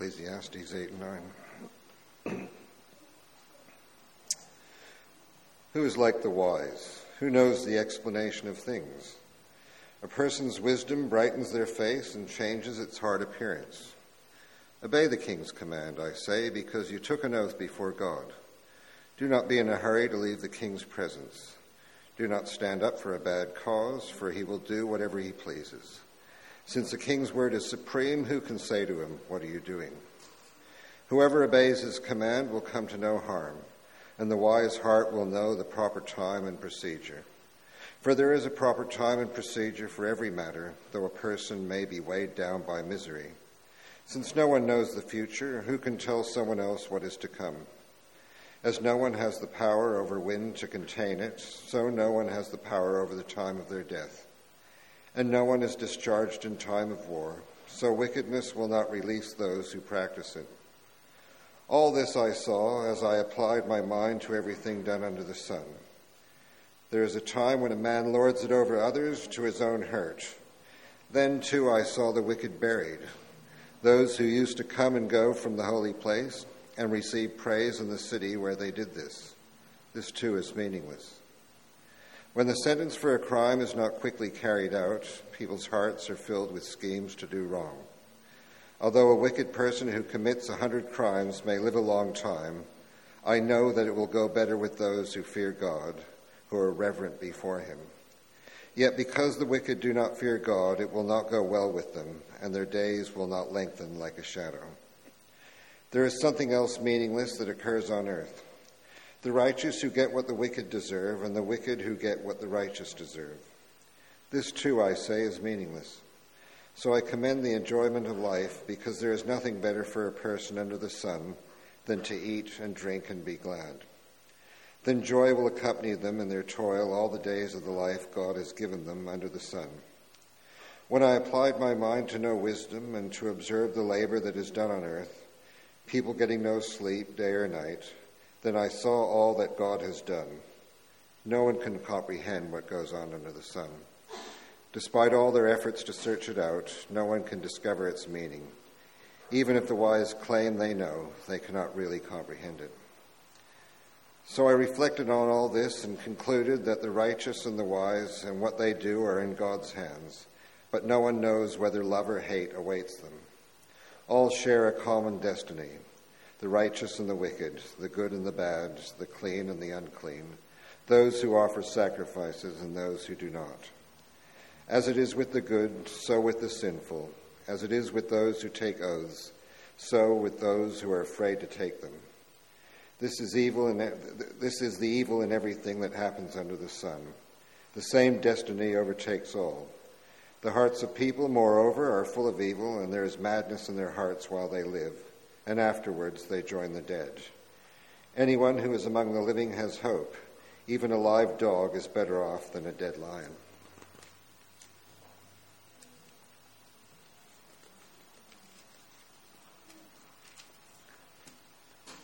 Ecclesiastes 8 and 9. Who is like the wise? Who knows the explanation of things? A person's wisdom brightens their face and changes its hard appearance. Obey the king's command, I say, because you took an oath before God. Do not be in a hurry to leave the king's presence. Do not stand up for a bad cause, for he will do whatever he pleases. Since the king's word is supreme, who can say to him, "What are you doing?" Whoever obeys his command will come to no harm, and the wise heart will know the proper time and procedure. For there is a proper time and procedure for every matter, though a person may be weighed down by misery. Since no one knows the future, who can tell someone else what is to come? As no one has the power over when to contain it, so no one has the power over the time of their death. And no one is discharged in time of war, so wickedness will not release those who practice it. All this I saw as I applied my mind to everything done under the sun. There is a time when a man lords it over others to his own hurt. Then, too, I saw the wicked buried, those who used to come and go from the holy place, and receive praise in the city where they did this. This too is meaningless. When the sentence for a crime is not quickly carried out, people's hearts are filled with schemes to do wrong. Although a wicked person who commits 100 crimes may live a long time, I know that it will go better with those who fear God, who are reverent before him. Yet because the wicked do not fear God, it will not go well with them, and their days will not lengthen like a shadow. There is something else meaningless that occurs on earth. The righteous who get what the wicked deserve, and the wicked who get what the righteous deserve. This too, I say, is meaningless. So I commend the enjoyment of life, because there is nothing better for a person under the sun than to eat and drink and be glad. Then joy will accompany them in their toil all the days of the life God has given them under the sun. When I applied my mind to know wisdom and to observe the labor that is done on earth, people getting no sleep day or night, then I saw all that God has done. No one can comprehend what goes on under the sun. Despite all their efforts to search it out, no one can discover its meaning. Even if the wise claim they know, they cannot really comprehend it. So I reflected on all this and concluded that the righteous and the wise and what they do are in God's hands, but no one knows whether love or hate awaits them. All share a common destiny, the righteous and the wicked, the good and the bad, the clean and the unclean, those who offer sacrifices and those who do not. As it is with the good, so with the sinful. As it is with those who take oaths, so with those who are afraid to take them. This is the evil in everything that happens under the sun. The same destiny overtakes all. The hearts of people, moreover, are full of evil, and there is madness in their hearts while they live, and afterwards they join the dead. Anyone who is among the living has hope. Even a live dog is better off than a dead lion.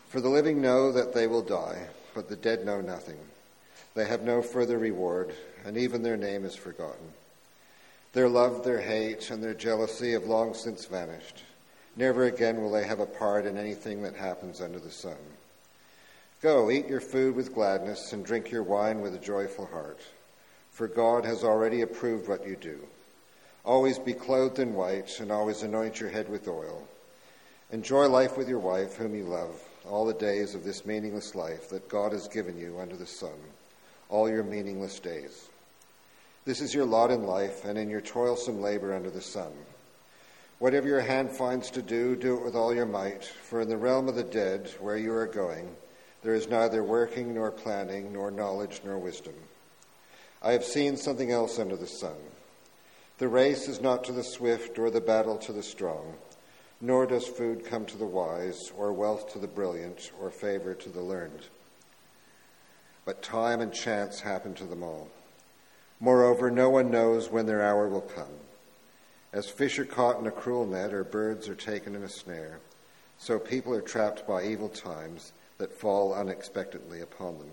For the living know that they will die, but the dead know nothing. They have no further reward, and even their name is forgotten. Their love, their hate, and their jealousy have long since vanished. Never again will they have a part in anything that happens under the sun. Go, eat your food with gladness and drink your wine with a joyful heart, for God has already approved what you do. Always be clothed in white and always anoint your head with oil. Enjoy life with your wife, whom you love, all the days of this meaningless life that God has given you under the sun, all your meaningless days. This is your lot in life and in your toilsome labor under the sun. Whatever your hand finds to do, do it with all your might, for in the realm of the dead, where you are going, there is neither working nor planning, nor knowledge nor wisdom. I have seen something else under the sun. The race is not to the swift or the battle to the strong, nor does food come to the wise or wealth to the brilliant or favor to the learned. But time and chance happen to them all. Moreover, no one knows when their hour will come. As fish are caught in a cruel net or birds are taken in a snare, so people are trapped by evil times that fall unexpectedly upon them.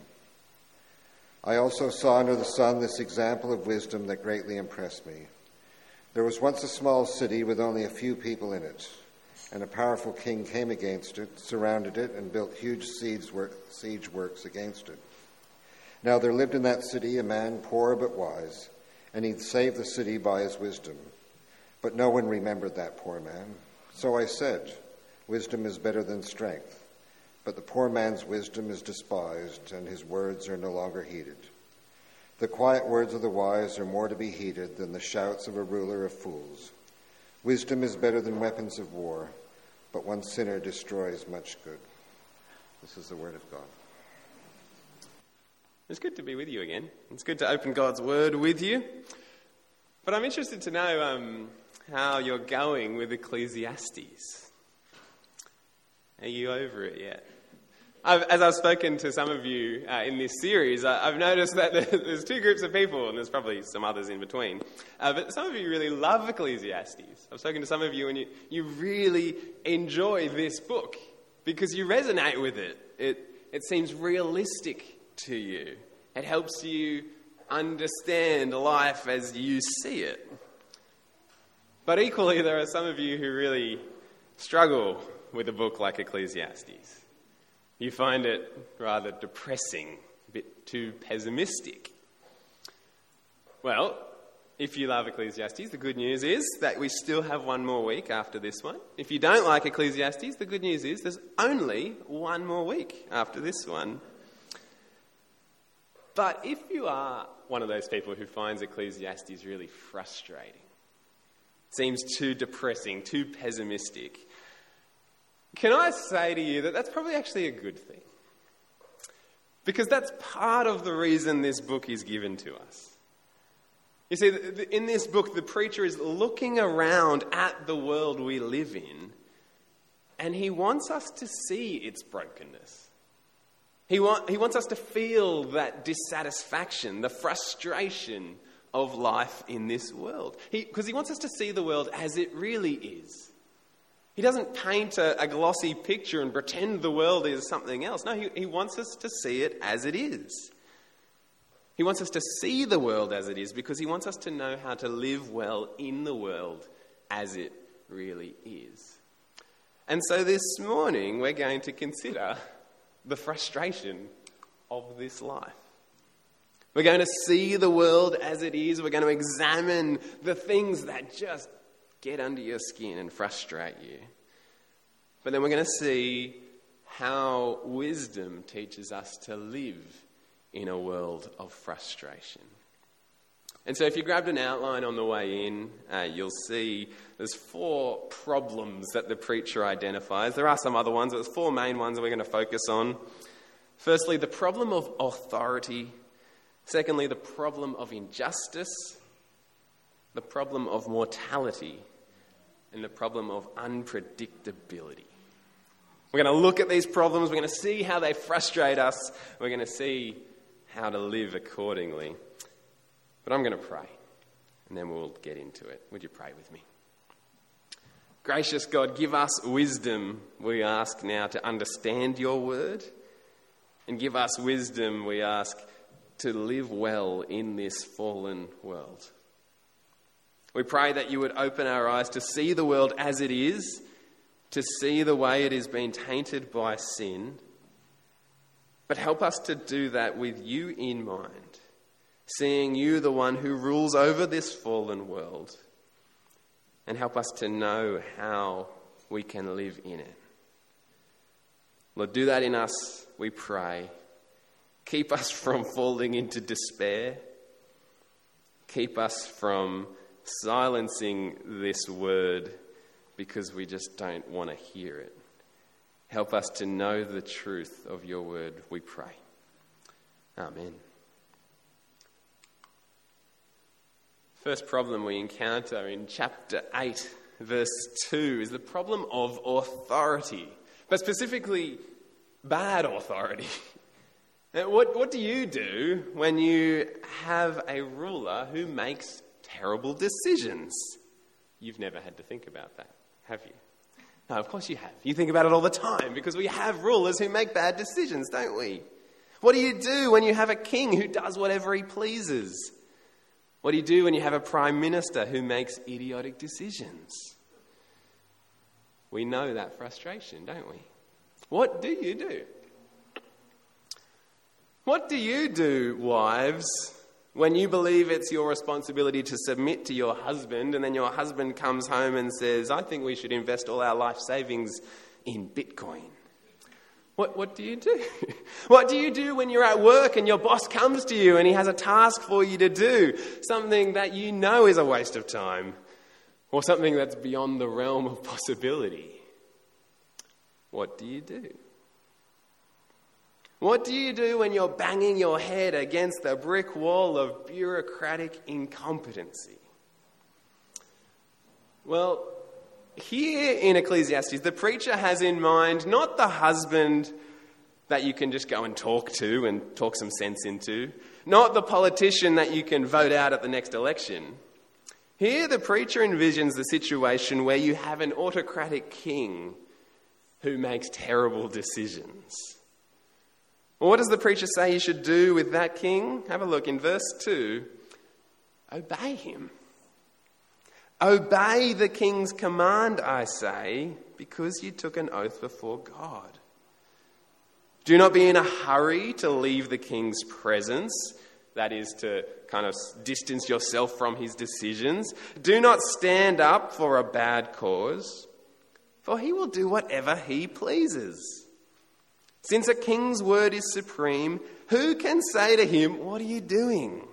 I also saw under the sun this example of wisdom that greatly impressed me. There was once a small city with only a few people in it, and a powerful king came against it, surrounded it, and built huge siege works against it. Now there lived in that city a man poor but wise, and he'd saved the city by his wisdom. But no one remembered that poor man. So I said, wisdom is better than strength, but the poor man's wisdom is despised, and his words are no longer heeded. The quiet words of the wise are more to be heeded than the shouts of a ruler of fools. Wisdom is better than weapons of war, but one sinner destroys much good. This is the word of God. It's good to be with you again. It's good to open God's word with you. But I'm interested to know how you're going with Ecclesiastes. Are you over it yet? As I've spoken to some of you in this series, I've noticed that there's two groups of people, and there's probably some others in between. But some of you really love Ecclesiastes. I've spoken to some of you, and you really enjoy this book because you resonate with it. It seems realistic to you. It helps you understand life as you see it. But equally, there are some of you who really struggle with a book like Ecclesiastes. You find it rather depressing, a bit too pessimistic. Well, if you love Ecclesiastes, the good news is that we still have one more week after this one. If you don't like Ecclesiastes, the good news is there's only one more week after this one. But if you are one of those people who finds Ecclesiastes really frustrating, seems too depressing, too pessimistic, can I say to you that that's probably actually a good thing? Because that's part of the reason this book is given to us. You see, in this book, the preacher is looking around at the world we live in, and he wants us to see its brokenness. He wants us to feel that dissatisfaction, the frustration of life in this world. Because he wants us to see the world as it really is. He doesn't paint a glossy picture and pretend the world is something else. No, he wants us to see it as it is. He wants us to see the world as it is because he wants us to know how to live well in the world as it really is. And so this morning we're going to consider the frustration of this life. We're going to see the world as it is. We're going to examine the things that just get under your skin and frustrate you. But then we're going to see how wisdom teaches us to live in a world of frustration. And so if you grabbed an outline on the way in, you'll see there's four problems that the preacher identifies. There are some other ones, but there's four main ones that we're going to focus on. Firstly, the problem of authority. Secondly, the problem of injustice. The problem of mortality, and the problem of unpredictability. We're going to look at these problems. We're going to see how they frustrate us. We're going to see how to live accordingly. But I'm going to pray, and then we'll get into it. Would you pray with me? Gracious God, give us wisdom, we ask now, to understand your word. And give us wisdom, we ask, to live well in this fallen world. We pray that you would open our eyes to see the world as it is, to see the way it has been tainted by sin. But help us to do that with you in mind, seeing you, the one who rules over this fallen world, and help us to know how we can live in it. Lord, do that in us, we pray. Keep us from falling into despair. Keep us from silencing this word because we just don't want to hear it. Help us to know the truth of your word, we pray. Amen. First problem we encounter in chapter 8, verse 2, is the problem of authority, but specifically bad authority. Now, what do you do when you have a ruler who makes terrible decisions? You've never had to think about that, have you? No, of course you have. You think about it all the time because we have rulers who make bad decisions, don't we? What do you do when you have a king who does whatever he pleases? What do you do when you have a prime minister who makes idiotic decisions? We know that frustration, don't we? What do you do? What do you do, wives, when you believe it's your responsibility to submit to your husband, and then your husband comes home and says, I think we should invest all our life savings in Bitcoin? What do you do? What do you do when you're at work and your boss comes to you and he has a task for you to do, something that you know is a waste of time, or something that's beyond the realm of possibility? What do you do? What do you do when you're banging your head against the brick wall of bureaucratic incompetency? Well, here in Ecclesiastes, the preacher has in mind not the husband that you can just go and talk to and talk some sense into, not the politician that you can vote out at the next election. Here the preacher envisions the situation where you have an autocratic king who makes terrible decisions. Well, what does the preacher say you should do with that king? Have a look in verse 2. Obey him. Obey the king's command, I say, because you took an oath before God. Do not be in a hurry to leave the king's presence, that is, to kind of distance yourself from his decisions. Do not stand up for a bad cause, for he will do whatever he pleases. Since a king's word is supreme, who can say to him, what are you doing?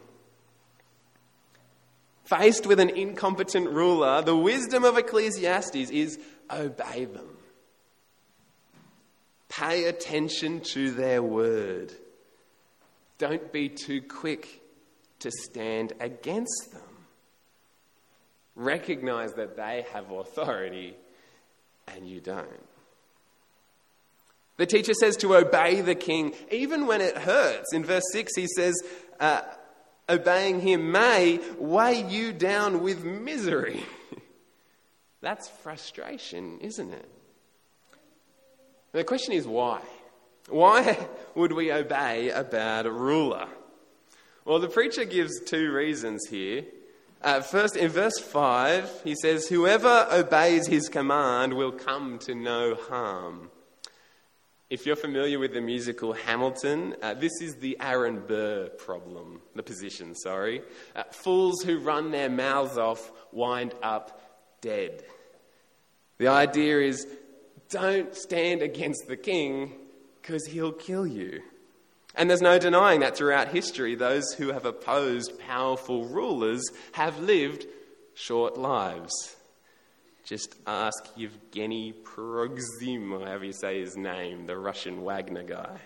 Faced with an incompetent ruler, the wisdom of Ecclesiastes is obey them. Pay attention to their word. Don't be too quick to stand against them. Recognize that they have authority and you don't. The teacher says to obey the king, even when it hurts. In verse 6, he says, obeying him may weigh you down with misery. That's frustration, isn't it? The question is why? Why would we obey a bad ruler? Well, the preacher gives two reasons here. First, in verse 5, he says, whoever obeys his command will come to no harm. If you're familiar with the musical Hamilton, this is the Aaron Burr problem, the position, sorry. Fools who run their mouths off wind up dead. The idea is, don't stand against the king because he'll kill you. And there's no denying that throughout history, those who have opposed powerful rulers have lived short lives. Just ask Yevgeny Prigozhin, or however you say his name, the Russian Wagner guy.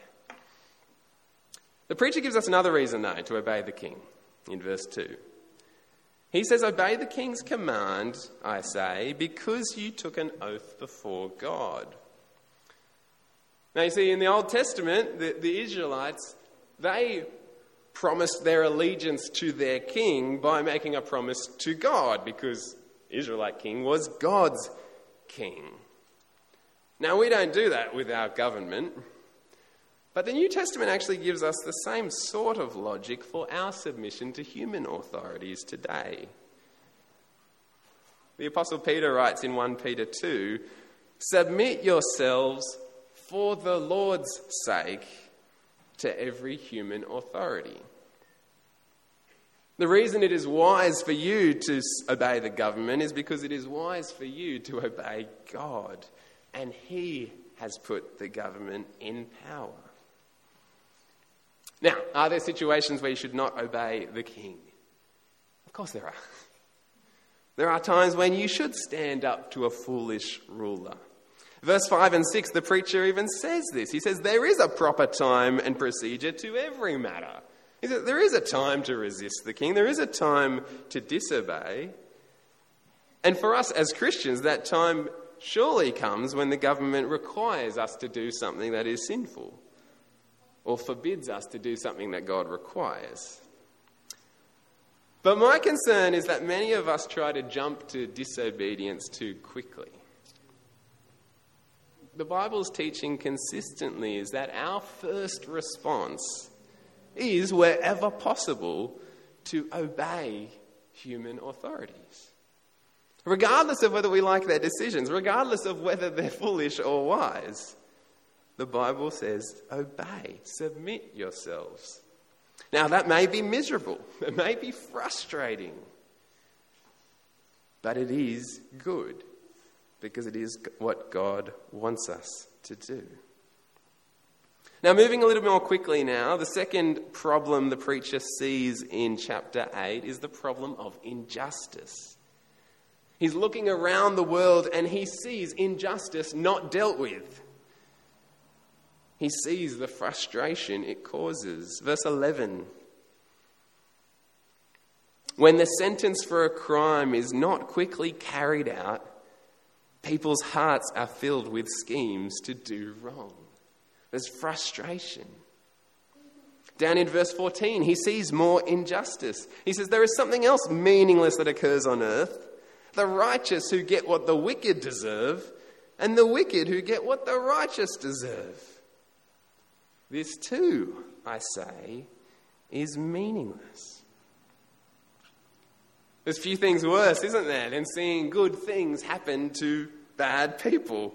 The preacher gives us another reason, though, to obey the king, in verse 2. He says, obey the king's command, I say, because you took an oath before God. Now, you see, in the Old Testament, the Israelites, they promised their allegiance to their king by making a promise to God, because Israelite king was God's king. Now, we don't do that with our government, but the New Testament actually gives us the same sort of logic for our submission to human authorities today. The Apostle Peter writes in 1 Peter 2, submit yourselves for the Lord's sake to every human authority. The reason it is wise for you to obey the government is because it is wise for you to obey God, and He has put the government in power. Now, are there situations where you should not obey the king? Of course there are. There are times when you should stand up to a foolish ruler. Verse 5 and 6, the preacher even says this. He says, there is a proper time and procedure to every matter. There is a time to resist the king. There is a time to disobey. And for us as Christians, that time surely comes when the government requires us to do something that is sinful or forbids us to do something that God requires. But my concern is that many of us try to jump to disobedience too quickly. The Bible's teaching consistently is that our first response is, wherever possible, to obey human authorities. Regardless of whether we like their decisions, regardless of whether they're foolish or wise, the Bible says, obey, submit yourselves. Now, that may be miserable. It may be frustrating. But it is good because it is what God wants us to do. Now, moving a little more quickly now, the second problem the preacher sees in chapter 8 is the problem of injustice. He's looking around the world and he sees injustice not dealt with. He sees the frustration it causes. Verse 11. When the sentence for a crime is not quickly carried out, people's hearts are filled with schemes to do wrong. There's frustration. Down in verse 14, he sees more injustice. He says there is something else meaningless that occurs on earth. The righteous who get what the wicked deserve, and the wicked who get what the righteous deserve. This too, I say, is meaningless. There's few things worse, isn't there, than seeing good things happen to bad people,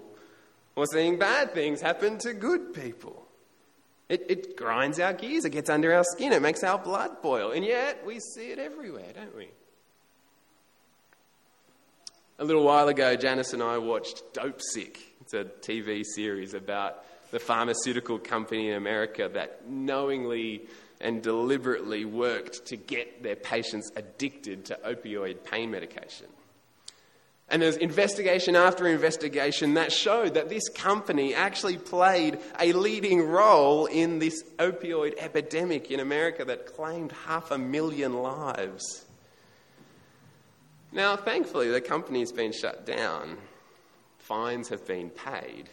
or seeing bad things happen to good people. It grinds our gears, it gets under our skin, it makes our blood boil, and yet we see it everywhere, don't we? A little while ago, Janice and I watched Dope Sick. It's a TV series about the pharmaceutical company in America that knowingly and deliberately worked to get their patients addicted to opioid pain medication. And there's investigation after investigation that showed that this company actually played a leading role in this opioid epidemic in America that claimed 500,000 lives. Now, thankfully, the company's been shut down. Fines have been paid.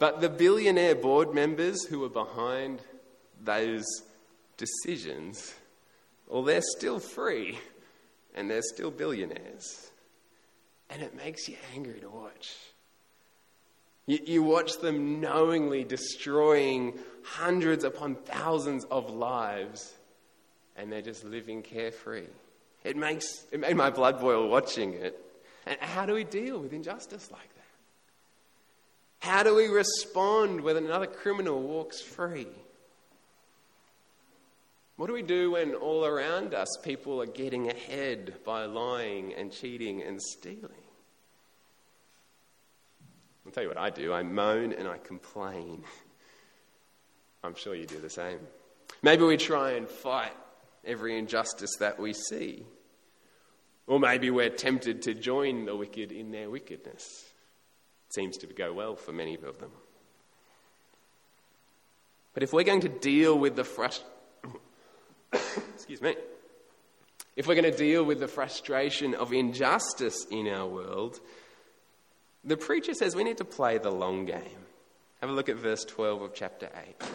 But the billionaire board members who were behind those decisions, well, they're still free and they're still billionaires. And it makes you angry to watch. You watch them knowingly destroying hundreds upon thousands of lives and they're just living carefree. It made my blood boil watching it. And how do we deal with injustice like that? How do we respond when another criminal walks free? What do we do when all around us people are getting ahead by lying and cheating and stealing? I'll tell you what I do. I moan and I complain. I'm sure you do the same. Maybe we try and fight every injustice that we see. Or maybe we're tempted to join the wicked in their wickedness. It seems to go well for many of them. But if we're going to deal with the If we're going to deal with the frustration of injustice in our world, the preacher says we need to play the long game. Have a look at verse 12 of chapter 8.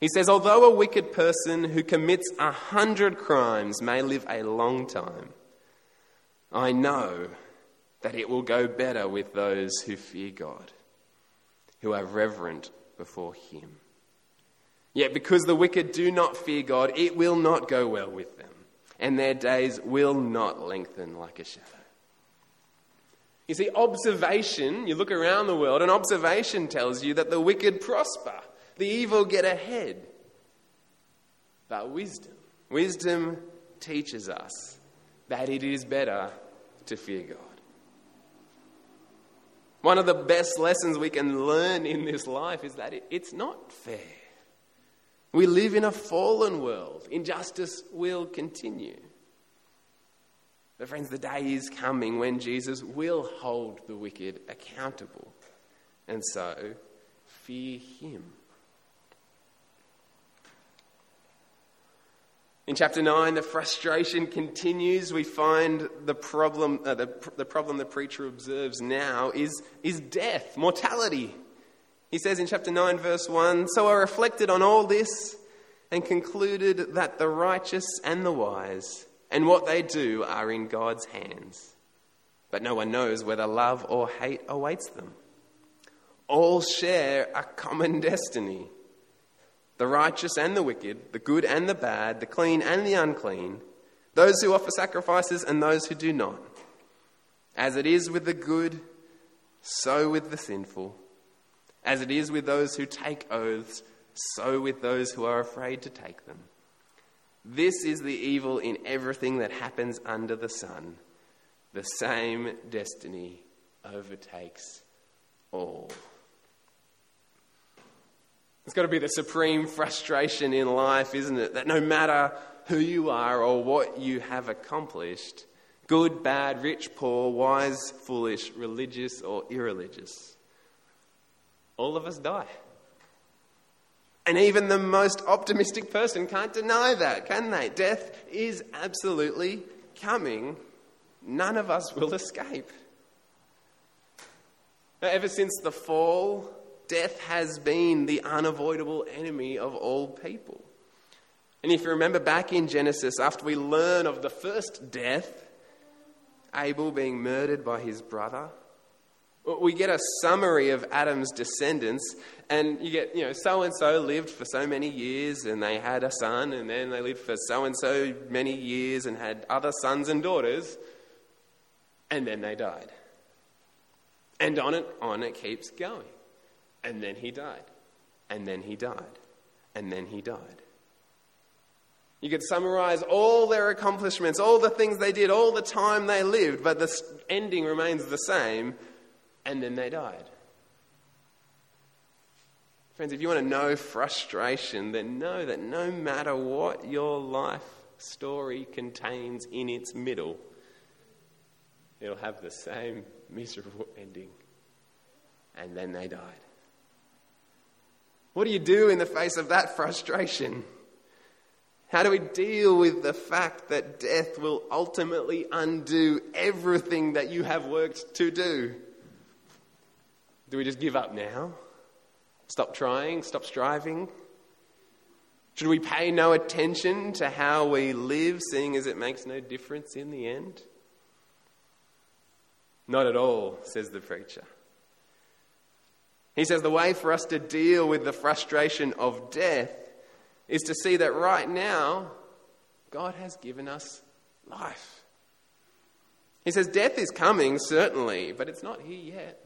He says, although a wicked person who commits 100 crimes may live a long time, I know that it will go better with those who fear God, who are reverent before him. Yet because the wicked do not fear God, it will not go well with them, and their days will not lengthen like a shadow. You see, observation, you look around the world, and observation tells you that the wicked prosper. The evil get ahead. But wisdom teaches us that it is better to fear God. One of the best lessons we can learn in this life is that it's not fair. We live in a fallen world. Injustice will continue. But friends, the day is coming when Jesus will hold the wicked accountable. And so, fear him. In chapter 9, the frustration continues. We find the problem the problem the preacher observes now is death, mortality. He says in chapter 9, verse 1, so I reflected on all this and concluded that the righteous and the wise and what they do are in God's hands. But no one knows whether love or hate awaits them. All share a common destiny. The righteous and the wicked, the good and the bad, the clean and the unclean, those who offer sacrifices and those who do not, As it is with the good, so with the sinful. As it is with those who take oaths, so with those who are afraid to take them. This is the evil in everything that happens under the sun. The same destiny overtakes all. It's got to be the supreme frustration in life, isn't it? That no matter who you are or what you have accomplished, good, bad, rich, poor, wise, foolish, religious or irreligious, all of us die. And even the most optimistic person can't deny that, can they? Death is absolutely coming. None of us will escape. Now, ever since the fall, death has been the unavoidable enemy of all people. And if you remember back in Genesis, after we learn of the first death, Abel being murdered by his brother, we get a summary of Adam's descendants, and you get, so-and-so lived for so many years and they had a son, and then they lived for so-and-so many years and had other sons and daughters, and then they died. And on it keeps going. And then he died. And then he died. And then he died. You could summarize all their accomplishments, all the things they did, all the time they lived, but the ending remains the same. And then they died. Friends, if you want to know frustration, then know that no matter what your life story contains in its middle, it'll have the same miserable ending. And then they died. What do you do in the face of that frustration? How do we deal with the fact that death will ultimately undo everything that you have worked to do? Do we just give up now? Stop trying? Stop striving? Should we pay no attention to how we live, seeing as it makes no difference in the end? Not at all, says the preacher. He says the way for us to deal with the frustration of death is to see that right now, God has given us life. He says death is coming, certainly, but it's not here yet.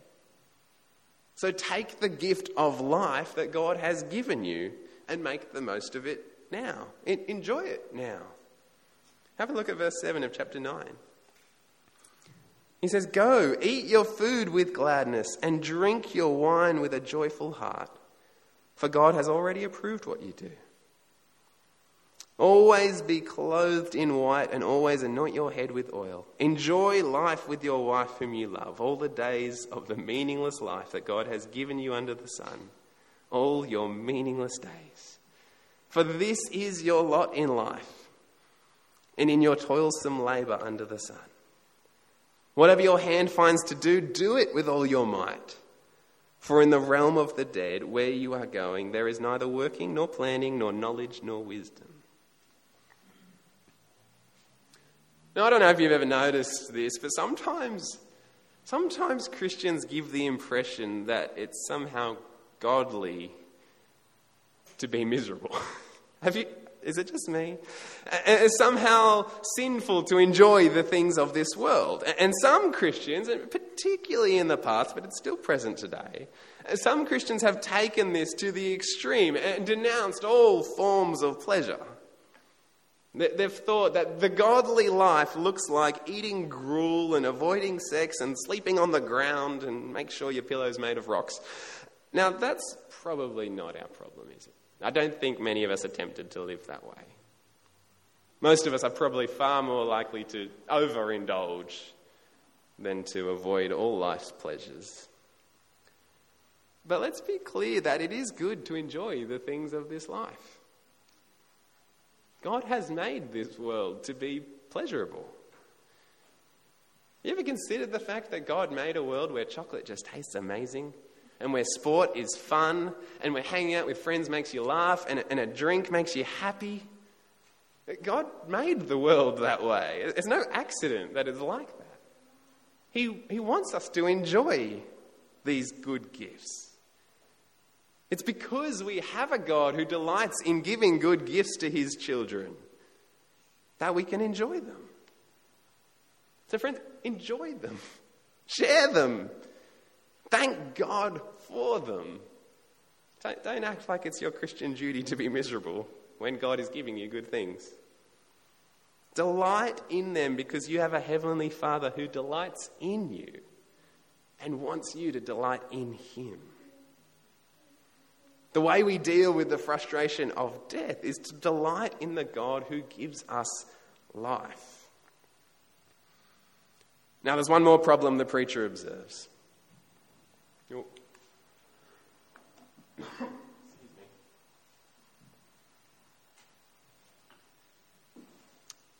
So take the gift of life that God has given you and make the most of it now. Enjoy it now. Have a look at verse 7 of chapter 9. He says, "Go, eat your food with gladness and drink your wine with a joyful heart, for God has already approved what you do. Always be clothed in white and always anoint your head with oil. Enjoy life with your wife whom you love, all the days of the meaningless life that God has given you under the sun, all your meaningless days. For this is your lot in life and in your toilsome labor under the sun. Whatever your hand finds to do, do it with all your might. For in the realm of the dead, where you are going, there is neither working nor planning nor knowledge nor wisdom." Now, I don't know if you've ever noticed this, but sometimes Christians give the impression that it's somehow godly to be miserable. Is it just me? It's somehow sinful to enjoy the things of this world. And some Christians, and particularly in the past, but it's still present today, some Christians have taken this to the extreme and denounced all forms of pleasure. They've thought that the godly life looks like eating gruel and avoiding sex and sleeping on the ground and make sure your pillow's made of rocks. Now, that's probably not our problem, is it? I don't think many of us are tempted to live that way. Most of us are probably far more likely to overindulge than to avoid all life's pleasures. But let's be clear that it is good to enjoy the things of this life. God has made this world to be pleasurable. You ever considered the fact that God made a world where chocolate just tastes amazing, and where sport is fun, and where hanging out with friends makes you laugh, and a drink makes you happy? God made the world that way. It's no accident that it's like that. He wants us to enjoy these good gifts. It's because we have a God who delights in giving good gifts to his children that we can enjoy them. So friends, enjoy them, share them, thank God for them. Don't act like it's your Christian duty to be miserable when God is giving you good things. Delight in them because you have a heavenly Father who delights in you and wants you to delight in him. The way we deal with the frustration of death is to delight in the God who gives us life. Now, there's one more problem the preacher observes. Excuse me.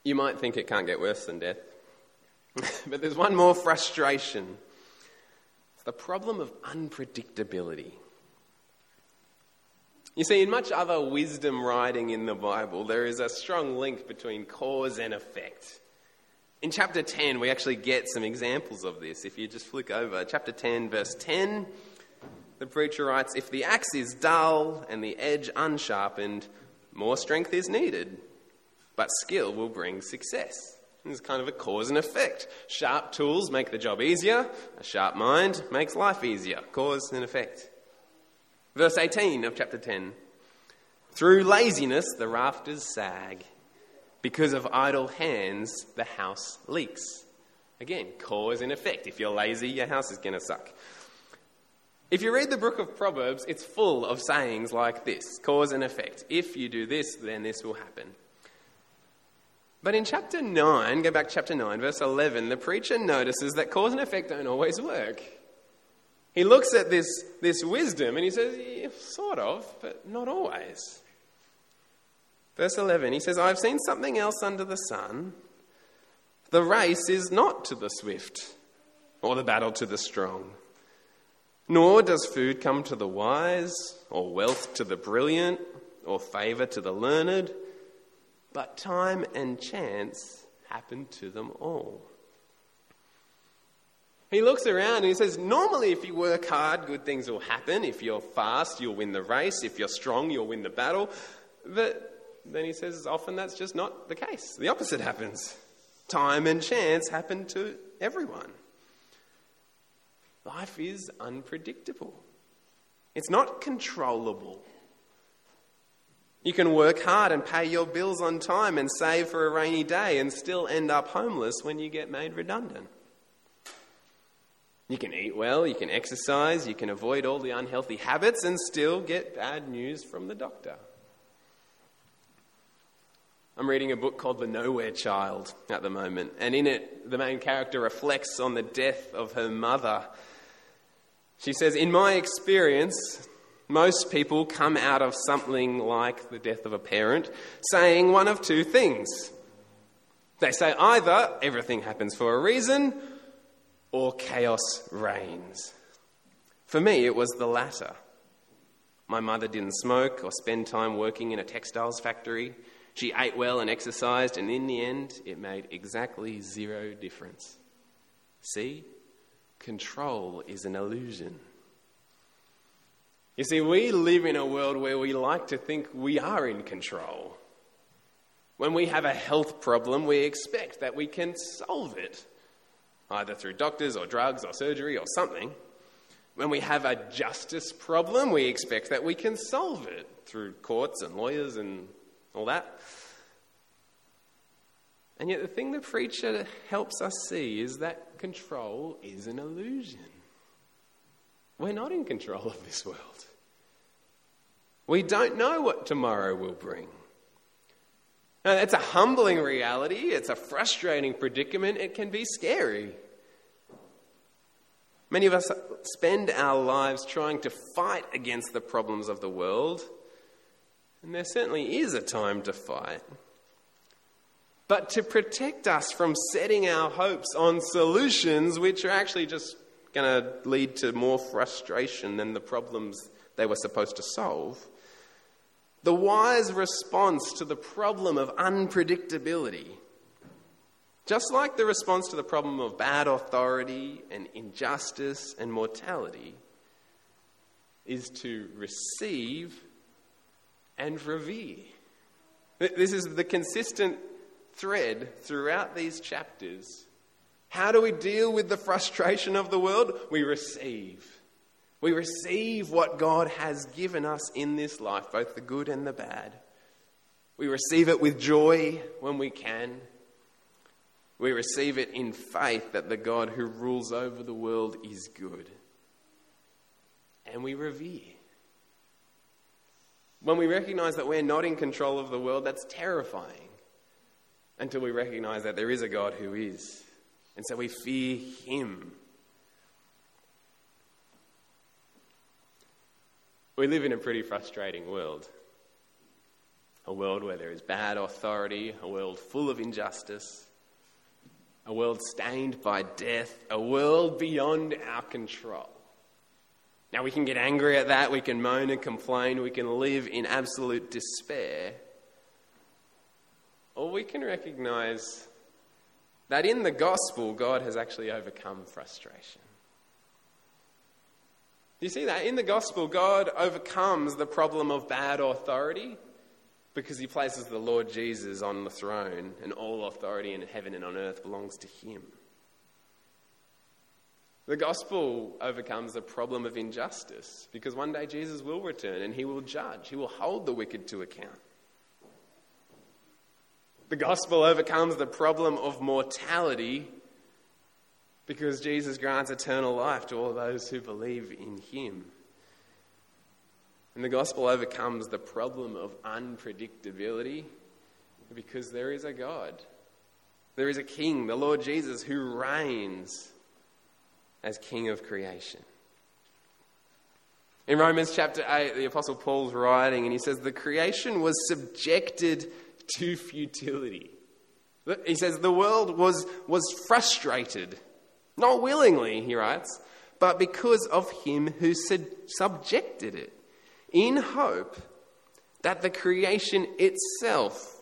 You might think it can't get worse than death, but there's one more frustration. It's the problem of unpredictability. You see, in much other wisdom writing in the Bible, there is a strong link between cause and effect. In chapter 10, we actually get some examples of this. If you just flick over, chapter 10, verse 10, the preacher writes, "If the axe is dull and the edge unsharpened, more strength is needed, but skill will bring success." It's kind of a cause and effect. Sharp tools make the job easier. A sharp mind makes life easier. Cause and effect. Verse 18 of chapter 10. "Through laziness the rafters sag. Because of idle hands the house leaks." Again, cause and effect. If you're lazy, your house is going to suck. If you read the book of Proverbs, it's full of sayings like this. Cause and effect. If you do this, then this will happen. But in chapter 9, go back to chapter 9, verse 11, the preacher notices that cause and effect don't always work. He looks at this wisdom and he says, yeah, sort of, but not always. Verse 11, he says, "I've seen something else under the sun. The race is not to the swift, or the battle to the strong. Nor does food come to the wise, or wealth to the brilliant, or favour to the learned, but time and chance happen to them all." He looks around and he says, normally if you work hard, good things will happen. If you're fast, you'll win the race. If you're strong, you'll win the battle. But then he says, often that's just not the case. The opposite happens. Time and chance happen to everyone. Life is unpredictable. It's not controllable. You can work hard and pay your bills on time and save for a rainy day and still end up homeless when you get made redundant. You can eat well, you can exercise, you can avoid all the unhealthy habits and still get bad news from the doctor. I'm reading a book called The Nowhere Child at the moment, and in it, the main character reflects on the death of her mother. She says, "In my experience, most people come out of something like the death of a parent saying one of two things. They say either everything happens for a reason, or chaos reigns. For me, it was the latter. My mother didn't smoke or spend time working in a textiles factory. She ate well and exercised, and in the end, it made exactly zero difference. See, control is an illusion." You see, we live in a world where we like to think we are in control. When we have a health problem, we expect that we can solve it, either through doctors or drugs or surgery or something. When we have a justice problem, we expect that we can solve it through courts and lawyers and all that. And yet the thing the preacher helps us see is that control is an illusion. We're not in control of this world. We don't know what tomorrow will bring. Now, it's a humbling reality. It's a frustrating predicament. It can be scary. Many of us spend our lives trying to fight against the problems of the world, and there certainly is a time to fight. But to protect us from setting our hopes on solutions which are actually just going to lead to more frustration than the problems they were supposed to solve, the wise response to the problem of unpredictability, just like the response to the problem of bad authority and injustice and mortality, is to receive and revere. This is the consistent thread throughout these chapters. How do we deal with the frustration of the world? We receive. We receive what God has given us in this life, both the good and the bad. We receive it with joy when we can. We receive it in faith that the God who rules over the world is good. And we revere. When we recognize that we're not in control of the world, that's terrifying. Until we recognize that there is a God who is. And so we fear him. We live in a pretty frustrating world. A world where there is bad authority, a world full of injustice, a world stained by death, a world beyond our control. Now we can get angry at that, we can moan and complain, we can live in absolute despair. Or we can recognize that in the gospel, God has actually overcome frustration. Do you see that? In the gospel, God overcomes the problem of bad authority because he places the Lord Jesus on the throne, and all authority in heaven and on earth belongs to him. The gospel overcomes the problem of injustice because one day Jesus will return and he will judge. He will hold the wicked to account. The gospel overcomes the problem of mortality because Jesus grants eternal life to all those who believe in him. And the gospel overcomes the problem of unpredictability because there is a God. There is a king, the Lord Jesus, who reigns as king of creation. In Romans chapter 8, the Apostle Paul's writing and he says, the creation was subjected to futility. He says the world was frustrated, not willingly, he writes, but because of him who subjected it, in hope that the creation itself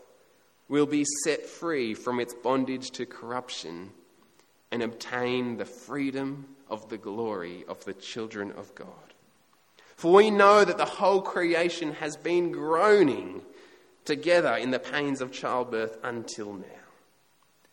will be set free from its bondage to corruption and obtain the freedom of the glory of the children of God. For we know that the whole creation has been groaning together in the pains of childbirth until now.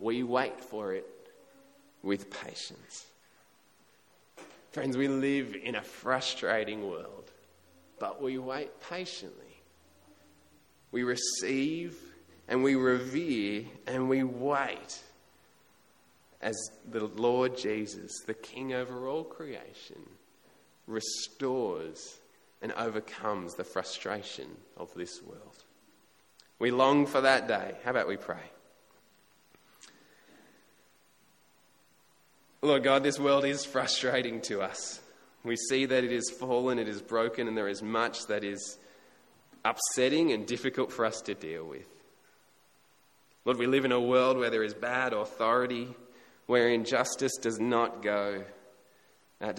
we wait for it with patience. Friends, we live in a frustrating world, but we wait patiently. We receive and we revere and we wait as the Lord Jesus, the King over all creation, restores and overcomes the frustration of this world. We long for that day. How about we pray? Lord God, this world is frustrating to us. We see that it is fallen, it is broken, and there is much that is upsetting and difficult for us to deal with. Lord, we live in a world where there is bad authority, where injustice does not go,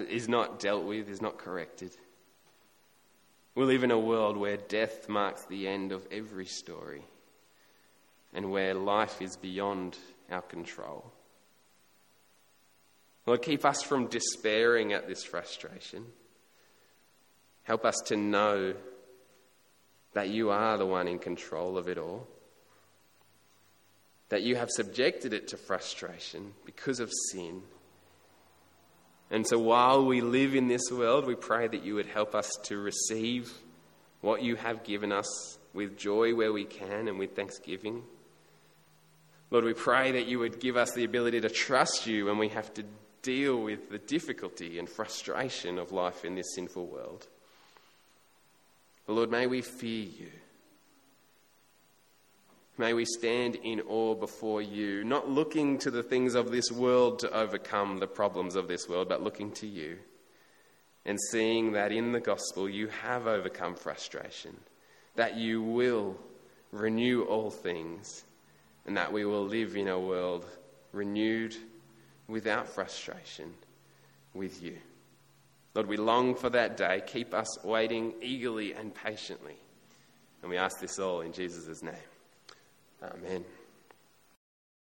is not dealt with, is not corrected. We live in a world where death marks the end of every story and where life is beyond our control. Lord, keep us from despairing at this frustration. Help us to know that you are the one in control of it all, that you have subjected it to frustration because of sin. And so while we live in this world, we pray that you would help us to receive what you have given us with joy where we can and with thanksgiving. Lord, we pray that you would give us the ability to trust you when we have to deal with the difficulty and frustration of life in this sinful world. Lord, may we fear you. May we stand in awe before you, not looking to the things of this world to overcome the problems of this world, but looking to you and seeing that in the gospel you have overcome frustration, that you will renew all things, and that we will live in a world renewed without frustration with you. Lord, we long for that day. Keep us waiting eagerly and patiently. And we ask this all in Jesus' name. Amen.